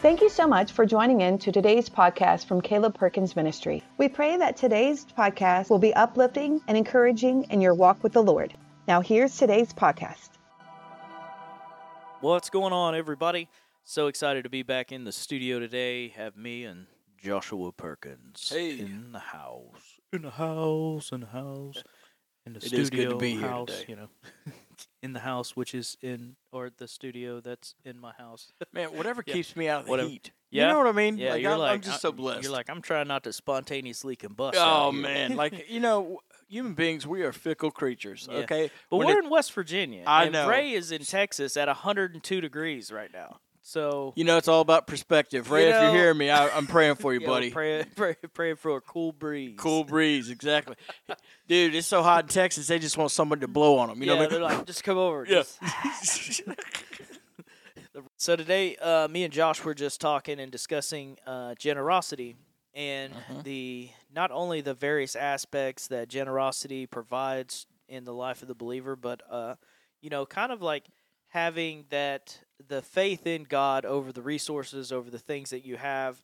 Thank you so much for joining in to today's podcast from Caleb Perkins Ministry. We pray that today's podcast will be uplifting and encouraging in your walk with the Lord. Now here's today's podcast. What's going on, everybody? So excited to be back in the studio today. Have me and Joshua Perkins in the house. In the studio. It is good to be here today. You know. In the house, which is in, or the studio that's in my house. Man, whatever keeps me out of the heat. Yeah. You know what I mean? Yeah, like, I'm just so blessed. You're like, I'm trying not to spontaneously combust. Oh, man. Like, you know, human beings, we are fickle creatures, okay? But we're in West Virginia. I know. And Ray is in Texas at 102 degrees right now. So, you know, it's all about perspective. Ray, if you're hearing me, I'm praying for you, buddy. Praying for a cool breeze. Cool breeze, exactly. Dude, it's so hot in Texas, they just want someone to blow on them. You know what I mean? They're like, just come over. Yeah. So today, me and Josh were just talking and discussing generosity and the not only the various aspects that generosity provides in the life of the believer, but, you know, kind of like having that the faith in God over the resources, over the things that you have,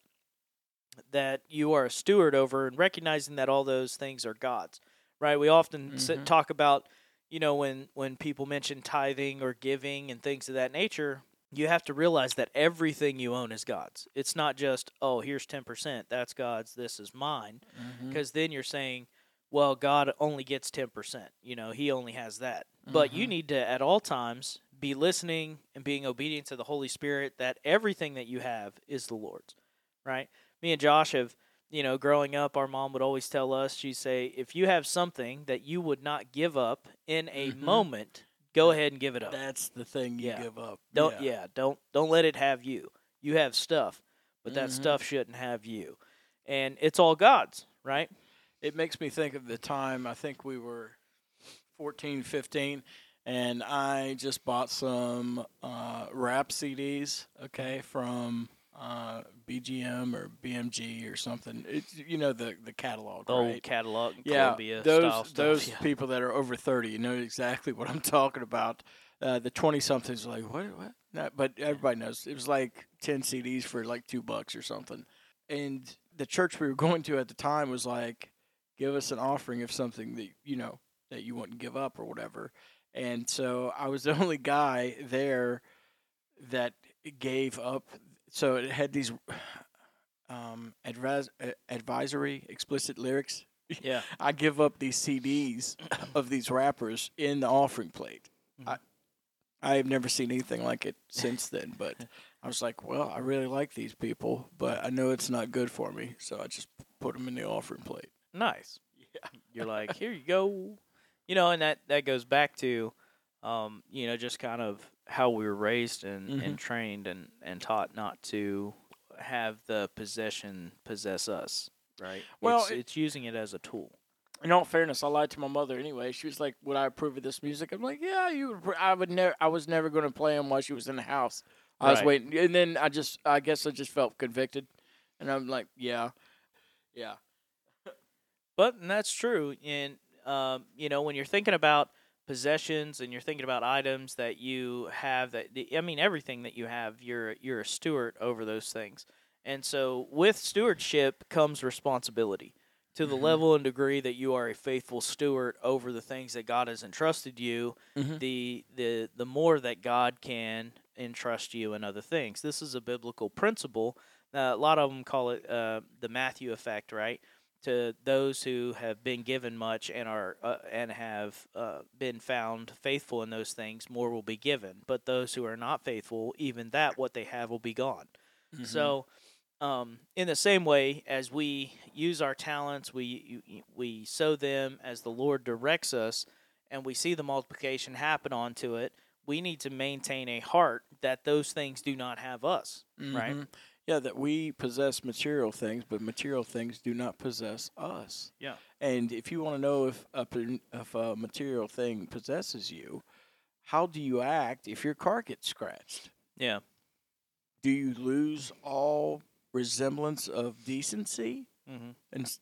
that you are a steward over, and recognizing that all those things are God's, right? We often talk about, you know, when people mention tithing or giving and things of that nature, you have to realize that everything you own is God's. It's not just, oh, here's 10%, that's God's, this is mine, because then you're saying, well, God only gets 10%, you know, he only has that. But you need to, at all times, be listening and being obedient to the Holy Spirit, that everything that you have is the Lord's, right? Me and Josh have, you know, growing up, our mom would always tell us, she'd say, if you have something that you would not give up in a moment, go ahead and give it up. That's the thing you give up. Don't let it have you. You have stuff, but that stuff shouldn't have you. And it's all God's, right? It makes me think of the time, I think we were 14, 15, and I just bought some rap CDs, okay, from BGM or BMG or something. It's, you know, the catalog, the old catalog, Columbia style stuff. Those people that are over 30, you know exactly what I'm talking about. The 20-somethings are like, what? No, but everybody knows. It was like 10 CDs for like $2 or something. And the church we were going to at the time was like, give us an offering of something that, you know, that you wouldn't give up or whatever. And so I was the only guy there that gave up. So it had these advisory explicit lyrics. Yeah. I give up these CDs of these rappers in the offering plate. I have never seen anything like it since then, but I was like, well, I really like these people, but I know it's not good for me, so I just put them in the offering plate. Nice. Yeah. You're like, here you go. You know, and that goes back to, you know, just kind of how we were raised and trained and taught not to have the possession possess us, right? Well, it's using it as a tool. In all fairness, I lied to my mother anyway. She was like, "Would I approve of this music?" I'm like, "Yeah, you would." I was never going to play them while she was in the house. I was waiting, and then I guess I just felt convicted, and I'm like, "Yeah." But and that's true, and. You know, when you're thinking about possessions and you're thinking about items that you have, that I mean, everything that you have, you're a steward over those things. And so with stewardship comes responsibility to the level and degree that you are a faithful steward over the things that God has entrusted you, the more that God can entrust you in other things. This is a biblical principle. A lot of them call it the Matthew effect, right? To those who have been given much and are and have been found faithful in those things, more will be given. But those who are not faithful, even that what they have will be gone. So, in the same way as we use our talents, we sow them as the Lord directs us, and we see the multiplication happen onto it. We need to maintain a heart that those things do not have us, right? Yeah, that we possess material things, but material things do not possess us. Yeah. And if you want to know if a material thing possesses you, how do you act if your car gets scratched? Yeah. Do you lose all resemblance of decency? And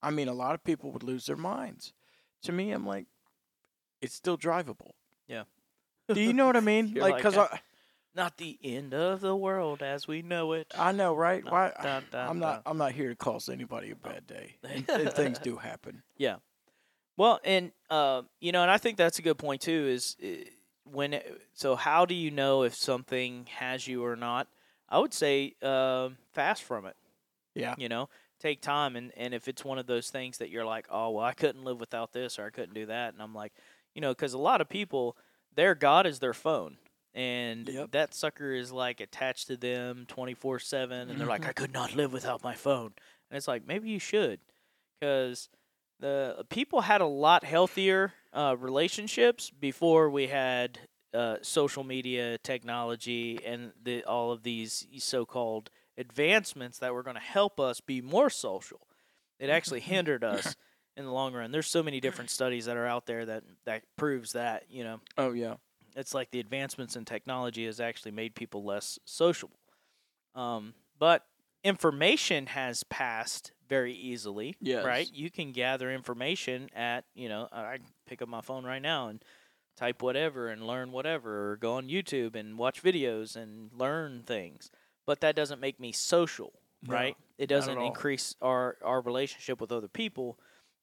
I mean, a lot of people would lose their minds. To me, I'm like, it's still drivable. Yeah. Do you know what I mean? Like, because Not the end of the world as we know it. I know, right? Dun, why? Dun, dun, I'm not. Dun. I'm not here to cause anybody a bad day. And things do happen. Yeah. Well, and you know, and I think that's a good point too. Is when it, so how do you know if something has you or not? I would say fast from it. Yeah. You know, take time, and if it's one of those things that you're like, oh well, I couldn't live without this, or I couldn't do that, and I'm like, you know, because a lot of people, their God is their phone. And yep. that sucker is, like, attached to them 24/7, and they're like, I could not live without my phone. And it's like, maybe you should, because the people had a lot healthier relationships before we had social media, technology, and all of these so-called advancements that were going to help us be more social. It actually hindered us in the long run. There's so many different studies that are out there that proves that, you know. Oh, yeah. It's like the advancements in technology has actually made people less sociable. But information has passed very easily, yes. right? You can gather information at, you know, I pick up my phone right now and type whatever and learn whatever, or go on YouTube and watch videos and learn things. But that doesn't make me social, right? No, it doesn't increase our relationship with other people.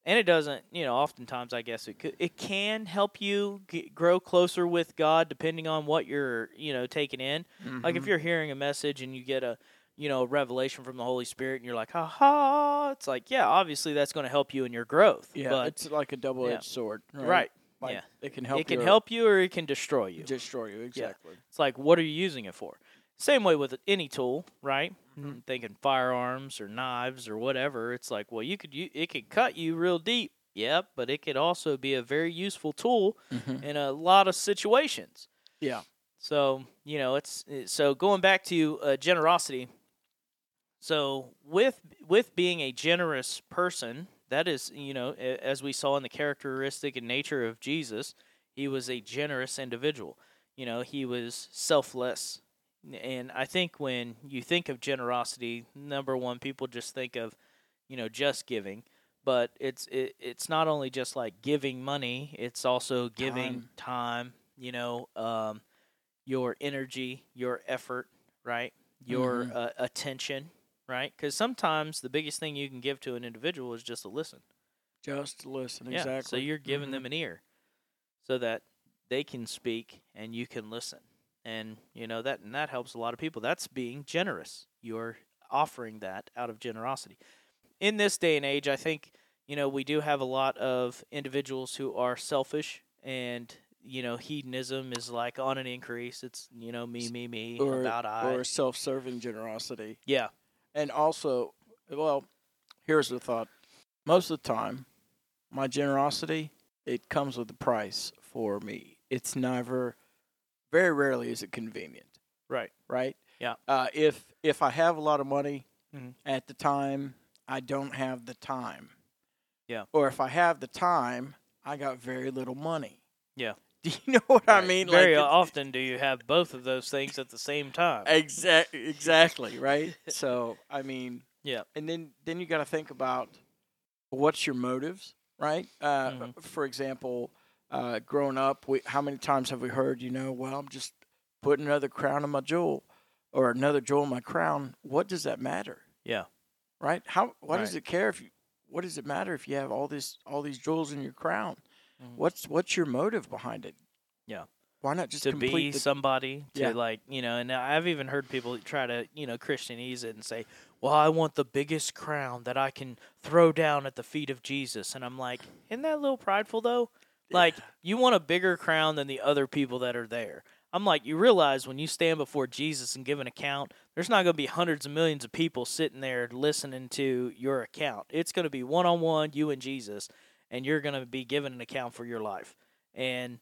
And it doesn't, you know, oftentimes I guess it can help you grow closer with God depending on what you're, you know, taking in. Mm-hmm. Like if you're hearing a message and you get a, you know, revelation from the Holy Spirit and you're like, ha, it's like, yeah, obviously that's going to help you in your growth. Yeah, but it's like a double-edged sword. Right. Like, yeah. It can help you. It can help you or it can destroy you. Destroy you, exactly. Yeah. It's like, what are you using it for? Same way with any tool, right? Mm-hmm. Thinking firearms or knives or whatever. It's like, well, it could cut you real deep. Yep, but it could also be a very useful tool in a lot of situations. Yeah. So, you know, so going back to generosity. So with being a generous person, that is, you know, as we saw in the characteristic and nature of Jesus, he was a generous individual. You know, he was selfless. And I think when you think of generosity, number one, people just think of, you know, just giving. But it's not only just like giving money; it's also giving time. You know, your energy, your effort, right? Your attention, right? Because sometimes the biggest thing you can give to an individual is just to listen. Just to listen, yeah, exactly. So you're giving them an ear, so that they can speak and you can listen. And, you know, that helps a lot of people. That's being generous. You're offering that out of generosity. In this day and age, I think, you know, we do have a lot of individuals who are selfish and, you know, hedonism is like on an increase. It's, you know, me, or, about I. Or self-serving generosity. Yeah. And also, well, here's the thought. Most of the time, my generosity, it comes with a price for me. It's never... Very rarely is it convenient. Right. Right? Yeah. If I have a lot of money at the time, I don't have the time. Yeah. Or if I have the time, I got very little money. Yeah. Do you know what I mean? Very often do you have both of those things at the same time. Exactly, right? So, I mean. Yeah. And then you got to think about what's your motives, right? For example... growing up, how many times have we heard, you know, well, I'm just putting another crown on my jewel or another jewel in my crown. What does that matter? Yeah. Right? Does it care what does it matter if you have all these jewels in your crown? Mm-hmm. What's your motive behind it? Yeah. Why not just somebody to like, you know, and I've even heard people try to, you know, Christianese it and say, well, I want the biggest crown that I can throw down at the feet of Jesus. And I'm like, isn't that a little prideful though? Like, you want a bigger crown than the other people that are there. I'm like, you realize when you stand before Jesus and give an account, there's not going to be hundreds of millions of people sitting there listening to your account. It's going to be one-on-one, you and Jesus, and you're going to be given an account for your life. And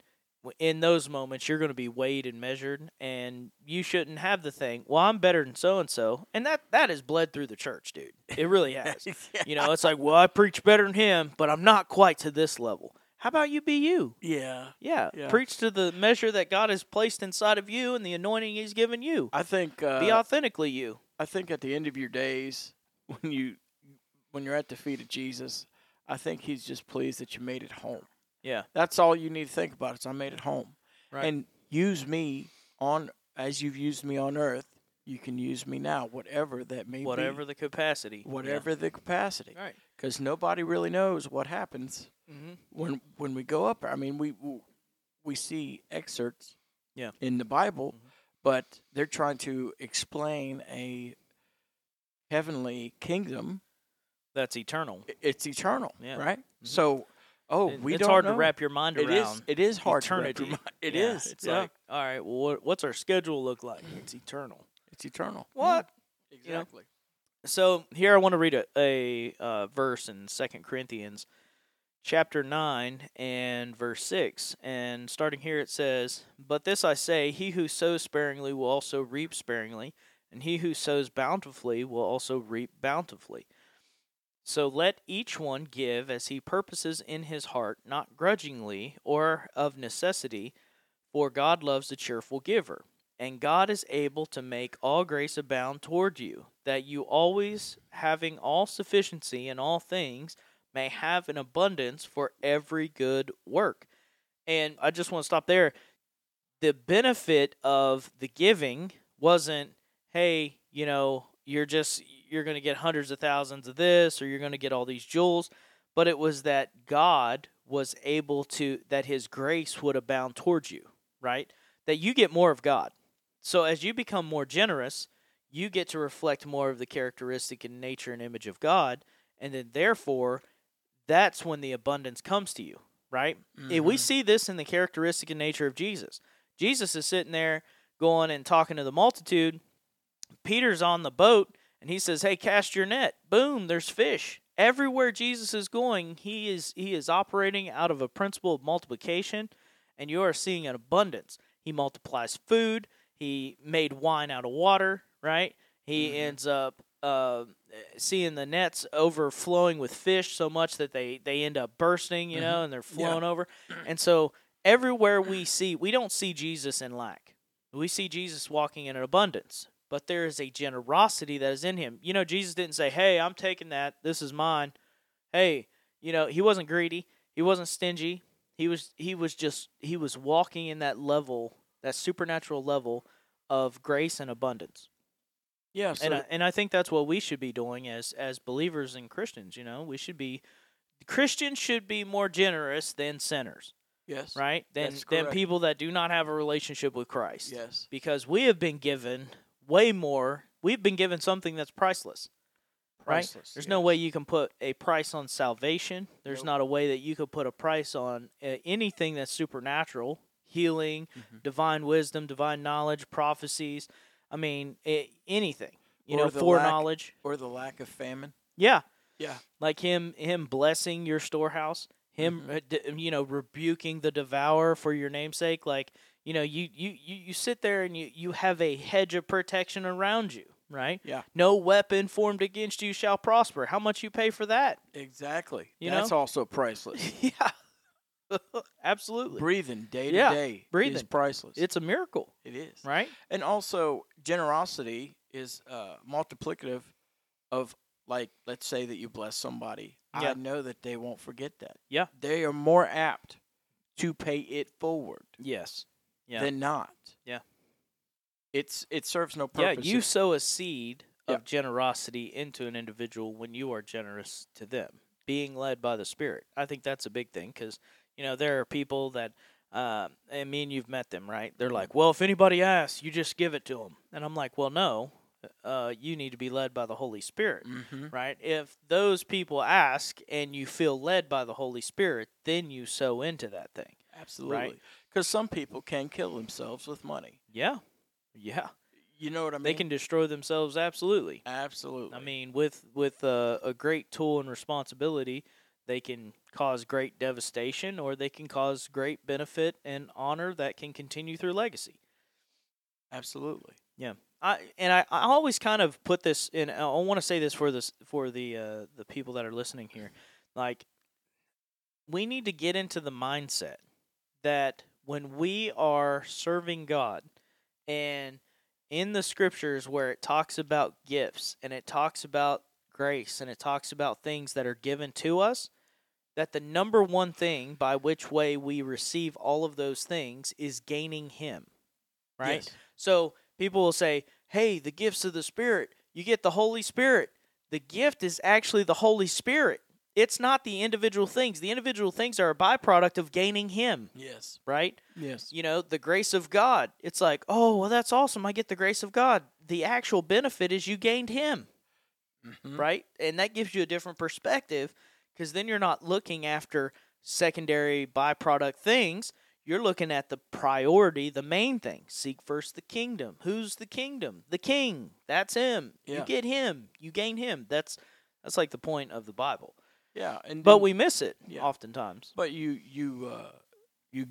in those moments, you're going to be weighed and measured, and you shouldn't have the thing, well, I'm better than so-and-so. And that has bled through the church, dude. It really has. Yeah. You know, it's like, well, I preach better than him, but I'm not quite to this level. How about you be you? Yeah. Yeah. Preach to the measure that God has placed inside of you and the anointing he's given you. I think... be authentically you. I think at the end of your days, when you're at the feet of Jesus, I think he's just pleased that you made it home. Yeah. That's all you need to think about is I made it home. Right. And use me on as you've used me on earth, you can use me now, whatever that may be. Whatever the capacity. Whatever the capacity. Right. Because nobody really knows what happens when we go up. I mean, we see excerpts in the Bible, but they're trying to explain a heavenly kingdom. That's eternal. It's eternal, right? Mm-hmm. So, we don't know. It's hard to wrap your mind around. It is hard eternity. To wrap your mind. It is. It's like, all right, well, what's our schedule look like? It's eternal. It's eternal. What? Yeah. Exactly. You know? So here I want to read a verse in 2 Corinthians chapter 9 and verse 6. And starting here it says, "But this I say, he who sows sparingly will also reap sparingly, and he who sows bountifully will also reap bountifully. So let each one give as he purposes in his heart, not grudgingly or of necessity, for God loves a cheerful giver. And God is able to make all grace abound toward you, that you always, having all sufficiency in all things, may have an abundance for every good work." And I just want to stop there. The benefit of the giving wasn't, hey, you know, you're going to get hundreds of thousands of this, or you're going to get all these jewels. But it was that God was able to, that his grace would abound towards you, right? That you get more of God. So as you become more generous, you get to reflect more of the characteristic and nature and image of God, and then therefore, that's when the abundance comes to you, right? Mm-hmm. And we see this in the characteristic and nature of Jesus. Jesus is sitting there going and talking to the multitude. Peter's on the boat, and he says, hey, cast your net. Boom, there's fish. Everywhere Jesus is going, he is operating out of a principle of multiplication, and you are seeing an abundance. He multiplies food. He made wine out of water, right? He ends up seeing the nets overflowing with fish so much that they end up bursting, you know, and they're flowing over. And so everywhere we don't see Jesus in lack. We see Jesus walking in an abundance, but there is a generosity that is in him. You know, Jesus didn't say, hey, I'm taking that. This is mine. Hey, you know, he wasn't greedy. He wasn't stingy. He was walking in that level, that supernatural level of grace and abundance. Yeah, so and I think that's what we should be doing as believers and Christians, you know. Christians should be more generous than sinners. Yes. Right? Than people that do not have a relationship with Christ. Yes. Because we have been given way more. We've been given something that's priceless. Right? There's no way you can put a price on salvation. There's not a way that you could put a price on anything that's supernatural. Healing, divine wisdom, divine knowledge, prophecies. I mean, anything. You know, foreknowledge. Or the lack of famine. Yeah. Yeah. Like him blessing your storehouse, him, you know, rebuking the devourer for your namesake. Like, you know, you sit there and you have a hedge of protection around you, right? Yeah. No weapon formed against you shall prosper. How much you pay for that? Exactly. That's also priceless. Yeah. Absolutely. Breathing day to day is priceless. It's a miracle. It is. Right? And also, generosity is multiplicative of, like, let's say that you bless somebody. Yeah. I know that they won't forget that. Yeah. They are more apt to pay it forward. Yes. Yeah. Than not. Yeah. It serves no purpose. Yeah, you sow a seed of generosity into an individual when you are generous to them, being led by the Spirit. I think that's a big thing because, you know, there are people that, and me and you've met them, right? They're like, well, if anybody asks, you just give it to them. And I'm like, well, no, you need to be led by the Holy Spirit, right? If those people ask and you feel led by the Holy Spirit, then you sow into that thing. Absolutely. Because some people can kill themselves with money. Yeah. Yeah. You know what I mean? They can destroy themselves, absolutely. Absolutely. I mean, with a great tool and responsibility, they can cause great devastation, or they can cause great benefit and honor that can continue through legacy. Absolutely. Yeah. I always kind of put this in. I want to say this for the people that are listening here. Like, we need to get into the mindset that when we are serving God, and in the scriptures where it talks about gifts and it talks about grace and it talks about things that are given to us, that the number one thing by which way we receive all of those things is gaining him, right? Yes. So people will say, hey, the gifts of the Spirit, you get the Holy Spirit. The gift is actually the Holy Spirit. It's not the individual things. The individual things are a byproduct of gaining Him. Yes. Right? Yes. You know, the grace of God. It's like, oh, well, that's awesome. I get the grace of God. The actual benefit is you gained Him. Mm-hmm. Right? And that gives you a different perspective because then you're not looking after secondary byproduct things. You're looking at the priority, the main thing. Seek first the kingdom. Who's the kingdom? The king. That's Him. Yeah. You get Him. You gain Him. That's like the point of the Bible. Yeah, and but we miss it oftentimes. But you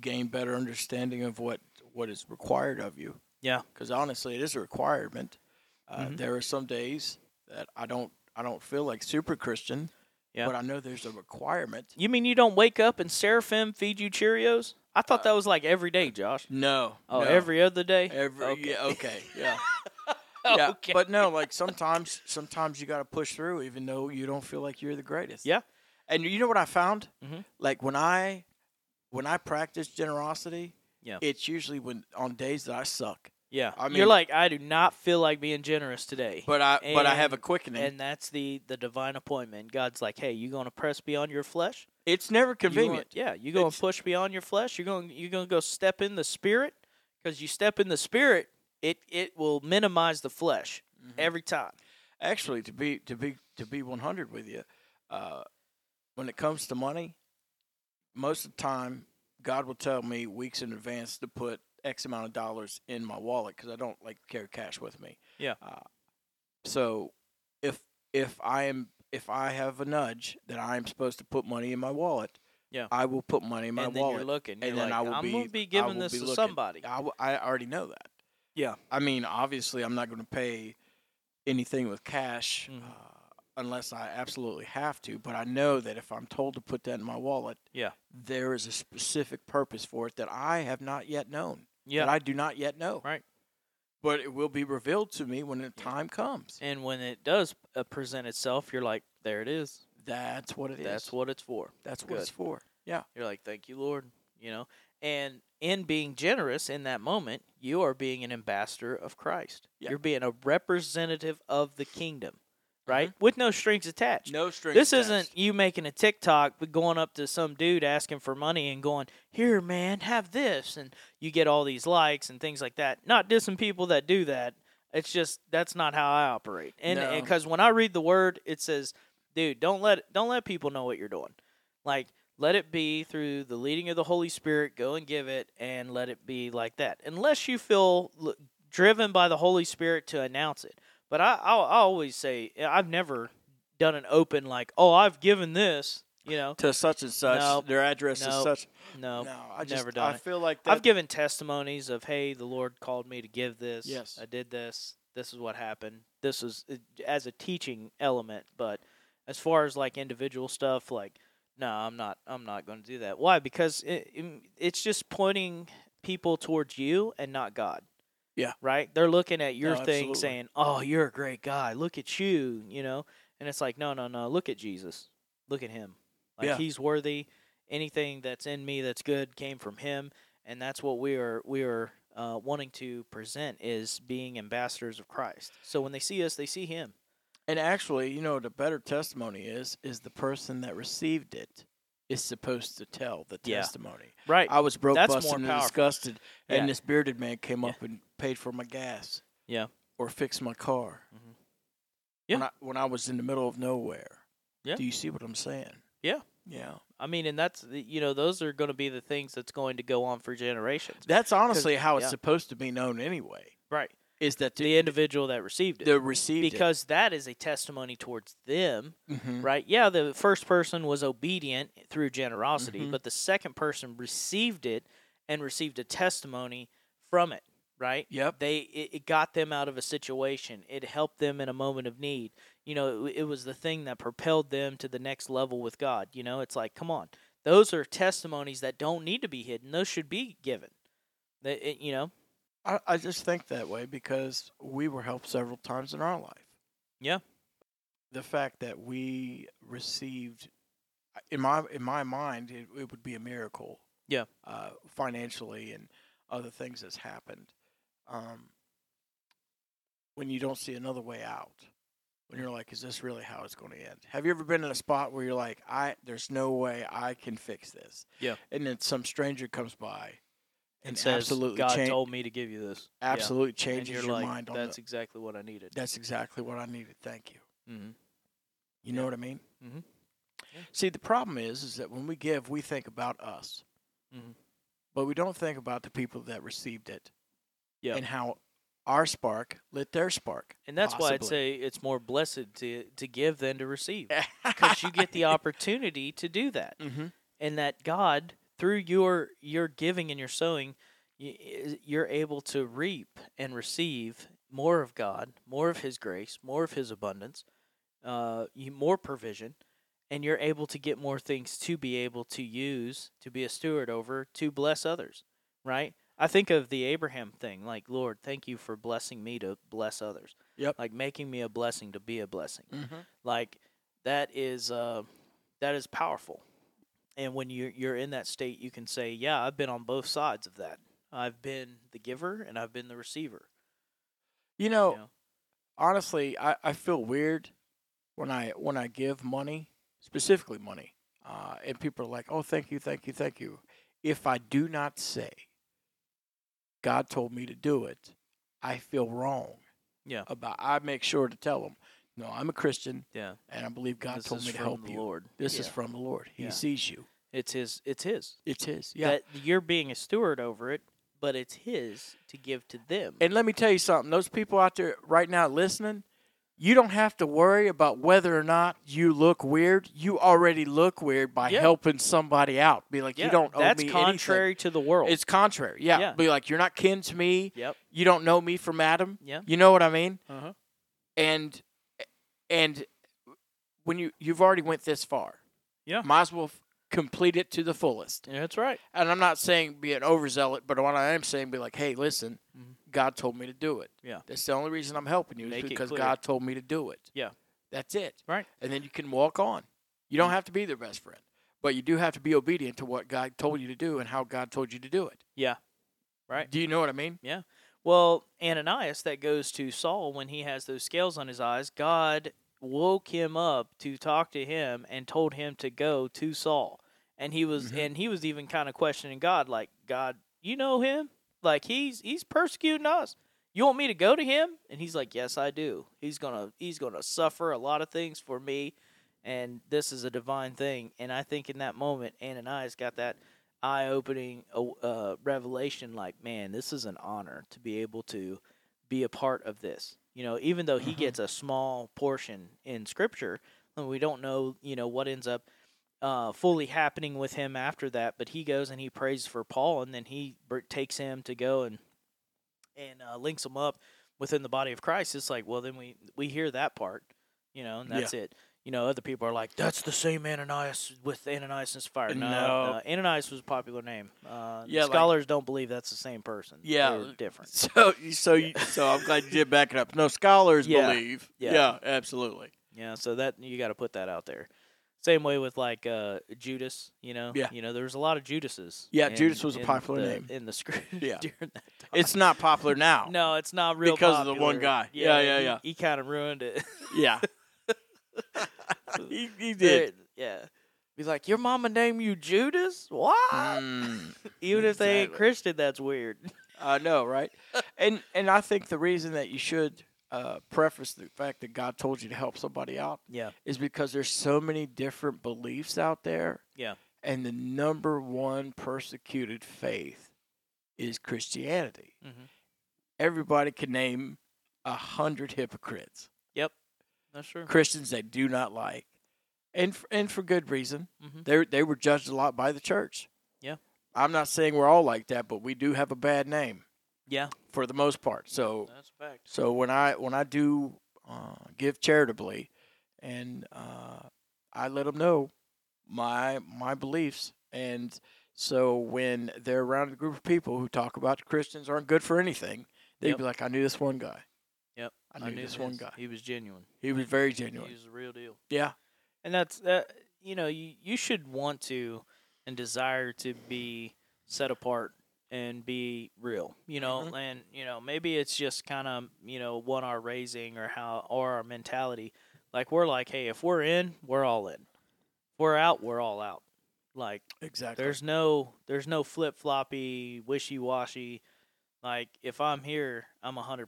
gain better understanding of what is required of you. Yeah, because honestly, it is a requirement. There are some days that I don't feel like super Christian. Yeah. But I know there's a requirement. You mean you don't wake up and Seraphim feed you Cheerios? I thought that was like every day, Josh. No. Oh, no. Every other day? Yeah. Okay. But no, like sometimes you got to push through even though you don't feel like you're the greatest. Yeah. And you know what I found? Mm-hmm. Like when I practice generosity, it's usually on days that I suck. Yeah, I mean, you're like, I do not feel like being generous today. But I have a quickening. And that's the divine appointment. God's like, hey, you going to press beyond your flesh? It's never convenient. You going to push beyond your flesh? You're going to go step in the Spirit? Because you step in the Spirit, it will minimize the flesh every time. Actually, to be 100 with you, when it comes to money, most of the time, God will tell me weeks in advance to put X amount of dollars in my wallet because I don't like to carry cash with me. Yeah. So if I have a nudge that I am supposed to put money in my wallet, I will put money in my wallet. You're looking, and then I'm going to be giving this to somebody. I already know that. Yeah. I mean, obviously, I'm not going to pay anything with cash unless I absolutely have to. But I know that if I'm told to put that in my wallet, there is a specific purpose for it that I have not yet known. Yeah. That I do not yet know. Right. But it will be revealed to me when the time comes. And when it does present itself, you're like, there it is. That's what it is. That's what it's for. That's what it's for. Yeah. You're like, thank you, Lord. You know, and in being generous in that moment, you are being an ambassador of Christ. Yeah. You're being a representative of the kingdom. Right? Mm-hmm. With no strings attached. No strings attached. This isn't you making a TikTok, but going up to some dude asking for money and going, here, man, have this. And you get all these likes and things like that. Not dissing people that do that. It's just that's not how I operate. And because when I read the word, it says, dude, don't let people know what you're doing. Like, let it be through the leading of the Holy Spirit. Go and give it and let it be like that. Unless you feel driven by the Holy Spirit to announce it. But I always say, I've never done an open like, oh, I've given this, you know. To such and such. Nope. Their address is such. No, I've never done it. I feel like that. I've given testimonies of, hey, the Lord called me to give this. Yes. I did this. This is what happened. This is as a teaching element. But as far as like individual stuff, like, no, I'm not going to do that. Why? Because it's just pointing people towards you and not God. Yeah. Right? They're looking at your thing absolutely. Saying, oh, you're a great guy. Look at you, you know? And it's like, no. Look at Jesus. Look at Him. Like, He's worthy. Anything that's in me that's good came from Him. And that's what we are wanting to present is being ambassadors of Christ. So when they see us, they see Him. And actually, you know, the better testimony is the person that received it is supposed to tell the testimony. Right. I was broke, busted, and disgusted, and this bearded man came up and paid for my gas. Yeah. Or fixed my car. Mm-hmm. Yeah. When I was in the middle of nowhere. Yeah. Do you see what I'm saying? Yeah. Yeah. I mean, and that's, you know, those are going to be the things that's going to go on for generations. That's honestly how it's supposed to be known anyway. Right. Is that the individual that received it. Because that is a testimony towards them, right? Yeah, the first person was obedient through generosity, but the second person received it and received a testimony from it, right? Yep. It got them out of a situation. It helped them in a moment of need. You know, it was the thing that propelled them to the next level with God. You know, it's like, come on. Those are testimonies that don't need to be hidden. Those should be given, you know. I just think that way because we were helped several times in our life. Yeah. The fact that we received, in my mind, it would be a miracle. Yeah. Financially and other things that's happened. when you don't see another way out, when you're like, is this really how it's going to end? Have you ever been in a spot where you're like, there's no way I can fix this? Yeah. And then some stranger comes by and says, God told me to give you this. Absolutely changes your mind on that. That's exactly what I needed. That's exactly what I needed. Thank you. Mm-hmm. You know what I mean? Mm-hmm. Yeah. See, the problem is that when we give, we think about us. Mm-hmm. But we don't think about the people that received it and how our spark lit their spark. And that's why I'd say it's more blessed to give than to receive, because you get the opportunity to do that. Mm-hmm. And that God, through your giving and your sowing, you're able to reap and receive more of God, more of His grace, more of His abundance, more provision. And you're able to get more things to be able to use, to be a steward over, to bless others, right? I think of the Abraham thing, like, Lord, thank you for blessing me to bless others. Yep. Like, making me a blessing to be a blessing. Mm-hmm. Like, that is powerful. And when you're in that state, you can say, yeah, I've been on both sides of that. I've been the giver, and I've been the receiver. You know? Honestly, I feel weird when I give money. Specifically money. And people are like, oh, thank you, thank you, thank you. If I do not say, God told me to do it, I feel wrong. Yeah. I make sure to tell them, no, I'm a Christian. Yeah. And I believe God told me to help you. Lord. This is from the Lord. He sees you. It's His. Yeah. That you're being a steward over it, but it's His to give to them. And let me tell you something. Those people out there right now listening, you don't have to worry about whether or not you look weird. You already look weird by helping somebody out. Be like, you don't owe me anything. That's contrary to the world. It's contrary, yeah. Be like, you're not kin to me. Yep. You don't know me from Adam. Yeah. You know what I mean? Uh-huh. And when you've already went this far, might as well complete it to the fullest. Yeah, that's right. And I'm not saying be an overzealot, but what I am saying, be like, hey, listen. Mm-hmm. God told me to do it. Yeah. That's the only reason I'm helping you is because God told me to do it. Yeah. That's it. Right. And then you can walk on. You don't have to be their best friend, but you do have to be obedient to what God told you to do and how God told you to do it. Yeah. Right. Do you know what I mean? Yeah. Well, Ananias, that goes to Saul when he has those scales on his eyes, God woke him up to talk to him and told him to go to Saul. And he was even kind of questioning God, like, God, you know him? Like, he's persecuting us. You want me to go to him? And he's like, yes, I do. He's gonna suffer a lot of things for me, and this is a divine thing. And I think in that moment, Ananias got that eye-opening revelation, like, man, this is an honor to be able to be a part of this. You know, even though he gets a small portion in Scripture, and we don't know, you know, what ends up fully happening with him after that, but he goes and he prays for Paul, and then he takes him to go and links him up within the body of Christ. It's like, well, then we hear that part, you know, and that's it. You know, other people are like, that's the same Ananias with Ananias and Sapphira. No, Ananias was a popular name. Scholars don't believe that's the same person. Yeah, they're different. So I'm glad you did back it up. No, scholars believe. Yeah, absolutely. Yeah, so that you got to put that out there. Same way with, like, Judas, you know? Yeah. You know, there was a lot of Judases. Yeah, Judas was a popular name. In the script during that time. It's not popular now. No, it's not real because popular. Because of the one guy. Yeah. He kind of ruined it. Yeah. he did. Yeah. He's like, your mama named you Judas? What? Even if they ain't Christian, that's weird. I know, right? And I think the reason that you should preface the fact that God told you to help somebody out is because there's so many different beliefs out there. Yeah. And the number one persecuted faith is Christianity. Mm-hmm. Everybody can name 100 hypocrites. Yep. That's true. Christians they do not like. And for good reason. Mm-hmm. They were judged a lot by the church. Yeah. I'm not saying we're all like that, but we do have a bad name. Yeah, for the most part. So that's a fact. So when I do give charitably, and I let them know my beliefs, and so when they're around a group of people who talk about Christians aren't good for anything, they'd be like, "I knew this one guy." Yep, I knew this one guy. He was genuine. He was very genuine. He was the real deal. Yeah, and that's that. You know, you should want to and desire to be set apart and be real, you know, mm-hmm. and, you know, maybe it's just kind of, you know, what our raising or how, or our mentality. Like, we're like, hey, if we're in, we're all in. If we're out, we're all out. Like, exactly. There's no flip-floppy, wishy-washy. Like, if I'm here, I'm 100%.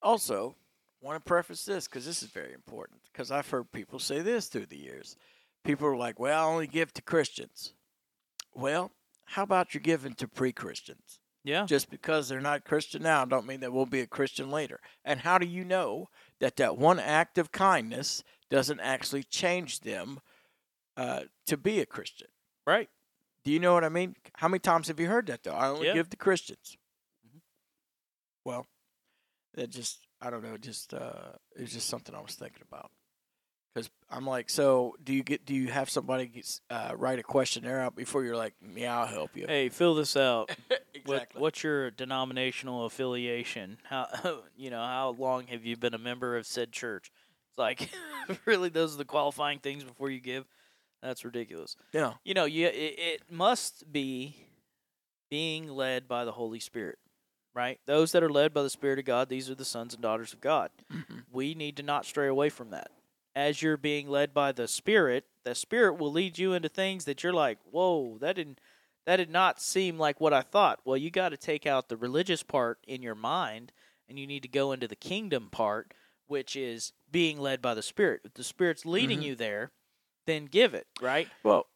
Also, want to preface this, because this is very important, because I've heard people say this through the years. People are like, well, I only give to Christians. Well, how about you're giving to pre-Christians? Yeah. Just because they're not Christian now don't mean they will be a Christian later. And how do you know that that one act of kindness doesn't actually change them to be a Christian? Right. Do you know what I mean? How many times have you heard that, though? I only give to Christians. Mm-hmm. Well, that just, I don't know, just it was just something I was thinking about. Because I'm like, so do you have somebody write a questionnaire out before you're like, yeah, I'll help you. Hey, fill this out. Exactly. What's your denominational affiliation? How how long have you been a member of said church? It's like, really, those are the qualifying things before you give? That's ridiculous. Yeah. You know, it must be being led by the Holy Spirit. Right? Those that are led by the Spirit of God, these are the sons and daughters of God. Mm-hmm. We need to not stray away from that. As you're being led by the Spirit will lead you into things that you're like, whoa, that did not seem like what I thought. Well, you got to take out the religious part in your mind, and you need to go into the kingdom part, which is being led by the Spirit. If the Spirit's leading mm-hmm. you there, then give it, right? Well,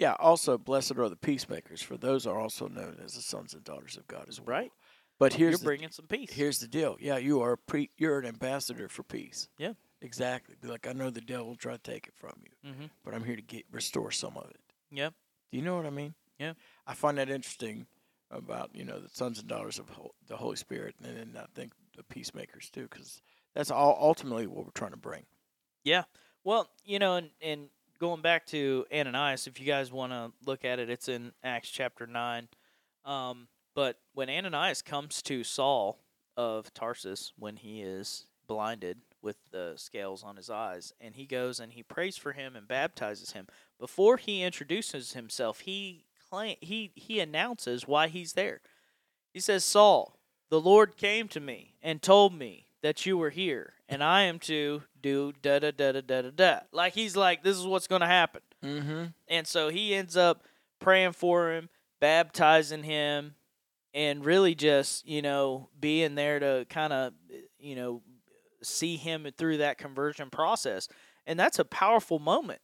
yeah, also, blessed are the peacemakers, for those are also known as the sons and daughters of God as well. Right. But here's you're bringing some peace. Here's the deal. Yeah, you are you're an ambassador for peace. Yeah, exactly. Be like, I know the devil will try to take it from you, mm-hmm. but I'm here to restore some of it. Yeah. Do you know what I mean? Yeah. I find that interesting about the sons and daughters of the Holy Spirit, and then I think the peacemakers too, because that's all ultimately what we're trying to bring. Yeah. Well, and going back to Ananias, if you guys want to look at it, it's in Acts chapter 9. But when Ananias comes to Saul of Tarsus, when he is blinded with the scales on his eyes, and he goes and he prays for him and baptizes him, before he introduces himself, he announces why he's there. He says, Saul, the Lord came to me and told me that you were here, and I am to do da-da-da-da-da-da-da. Like, he's like, this is what's going to happen. Mm-hmm. And so he ends up praying for him, baptizing him, and really just, being there to kind of, see him through that conversion process. And that's a powerful moment.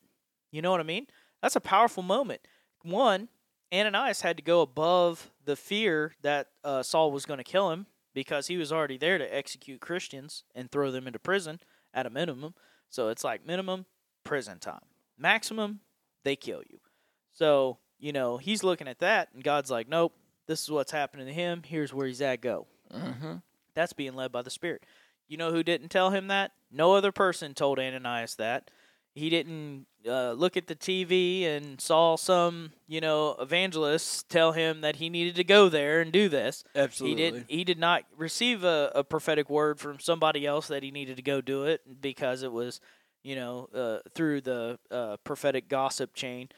You know what I mean? That's a powerful moment. One, Ananias had to go above the fear that Saul was going to kill him, because he was already there to execute Christians and throw them into prison at a minimum. So it's like minimum, prison time. Maximum, they kill you. So, he's looking at that, and God's like, nope. This is what's happening to him. Here's where he's at. Go. Mm-hmm. That's being led by the Spirit. You know who didn't tell him that? No other person told Ananias that. He didn't look at the TV and saw some, evangelists tell him that he needed to go there and do this. Absolutely. He did not receive a prophetic word from somebody else that he needed to go do it, because it was, through the prophetic gossip chain.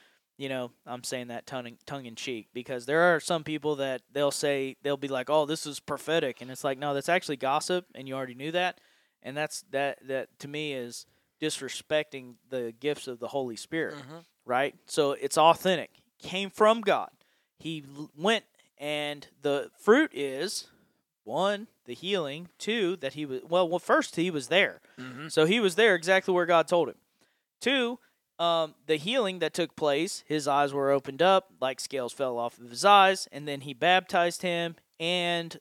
I'm saying that tongue in cheek, because there are some people that they'll be like, oh, this is prophetic. And it's like, no, that's actually gossip. And you already knew that. And that to me is disrespecting the gifts of the Holy Spirit. Mm-hmm. Right. So it's authentic. Came from God. He went, and the fruit is, one, the healing. Two, that he was, well, first he was there. Mm-hmm. So he was there exactly where God told him. Two, the healing that took place, his eyes were opened up, like scales fell off of his eyes, and then he baptized him, and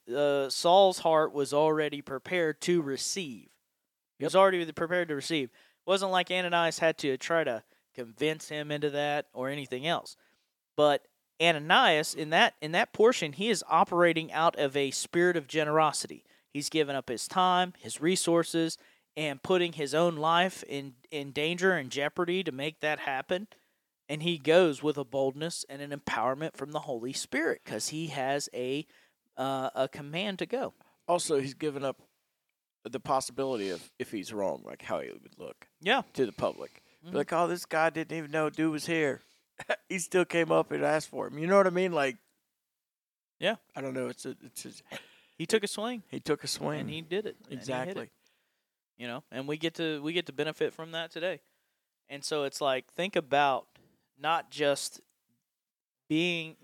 Saul's heart was already prepared to receive. He was already prepared to receive. It wasn't like Ananias had to try to convince him into that or anything else. But Ananias, in that portion, he is operating out of a spirit of generosity. He's given up his time, his resources, and putting his own life in danger and jeopardy to make that happen. And he goes with a boldness and an empowerment from the Holy Spirit, because he has a command to go. Also, he's given up the possibility of, if he's wrong, like how he would look to the public. Mm-hmm. Like, oh, this guy didn't even know dude was here. He still came up and asked for him. You know what I mean? Like, Yeah. I don't know. He took a swing. He took a swing. And he did it. Exactly. It. You know, and we get to benefit from that today. And so it's like, think about not just the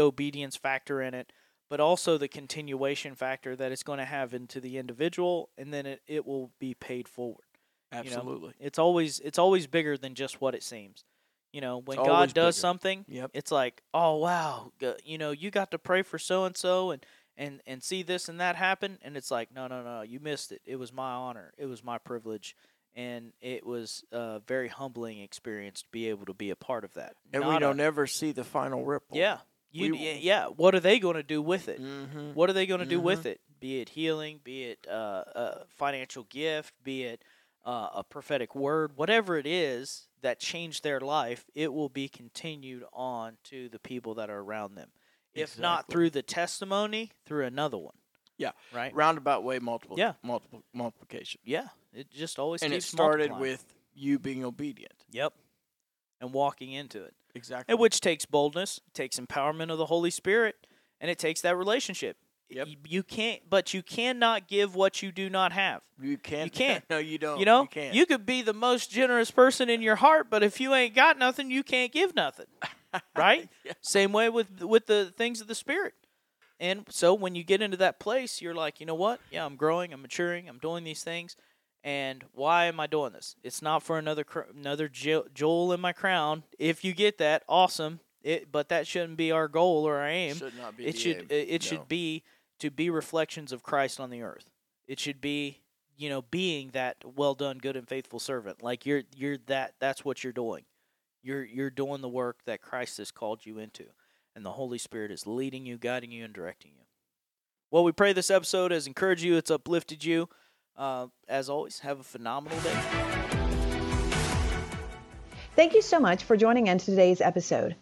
obedience factor in it, but also the continuation factor that it's going to have into the individual, and then it will be paid forward. Absolutely. You know, it's always bigger than just what it seems. You know, when God does something, it's like, oh, wow, you know, you got to pray for so-and-so and see this and that happen. And it's like, no, you missed it. It was my honor. It was my privilege. And it was a very humbling experience to be able to be a part of that. And we don't ever see the final ripple. Yeah. What are they going to do with it? Mm-hmm. What are they going to do with it? Be it healing, be it a financial gift, be it a prophetic word, whatever it is that changed their life, it will be continued on to the people that are around them. Exactly. If not through the testimony, through another one. Yeah. Right? Roundabout way, multiplication. Yeah. It just always keeps multiplying. And it started with you being obedient. Yep. And walking into it. Exactly. And which takes boldness, takes empowerment of the Holy Spirit, and it takes that relationship. Yep. You cannot give what you do not have. You can't. You can't. No, you don't. You know, you can't. You could be the most generous person in your heart, but if you ain't got nothing, you can't give nothing. Right? Yeah. Same way with the things of the Spirit. And so when you get into that place, you're like, you know what? Yeah, I'm growing, I'm maturing, I'm doing these things. And why am I doing this? It's not for another jewel in my crown. If you get that, awesome. But that shouldn't be our goal or our aim. Should not be. It should be to be reflections of Christ on the earth. It should be, you know, being that well done, good and faithful servant. Like you're that. That's what you're doing. You're doing the work that Christ has called you into, and the Holy Spirit is leading you, guiding you, and directing you. Well, we pray this episode has encouraged you. It's uplifted you. As always, have a phenomenal day. Thank you so much for joining in today's episode.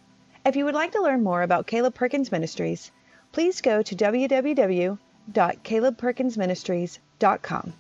If you would like to learn more about Caleb Perkins Ministries, please go to www.calebperkinsministries.com.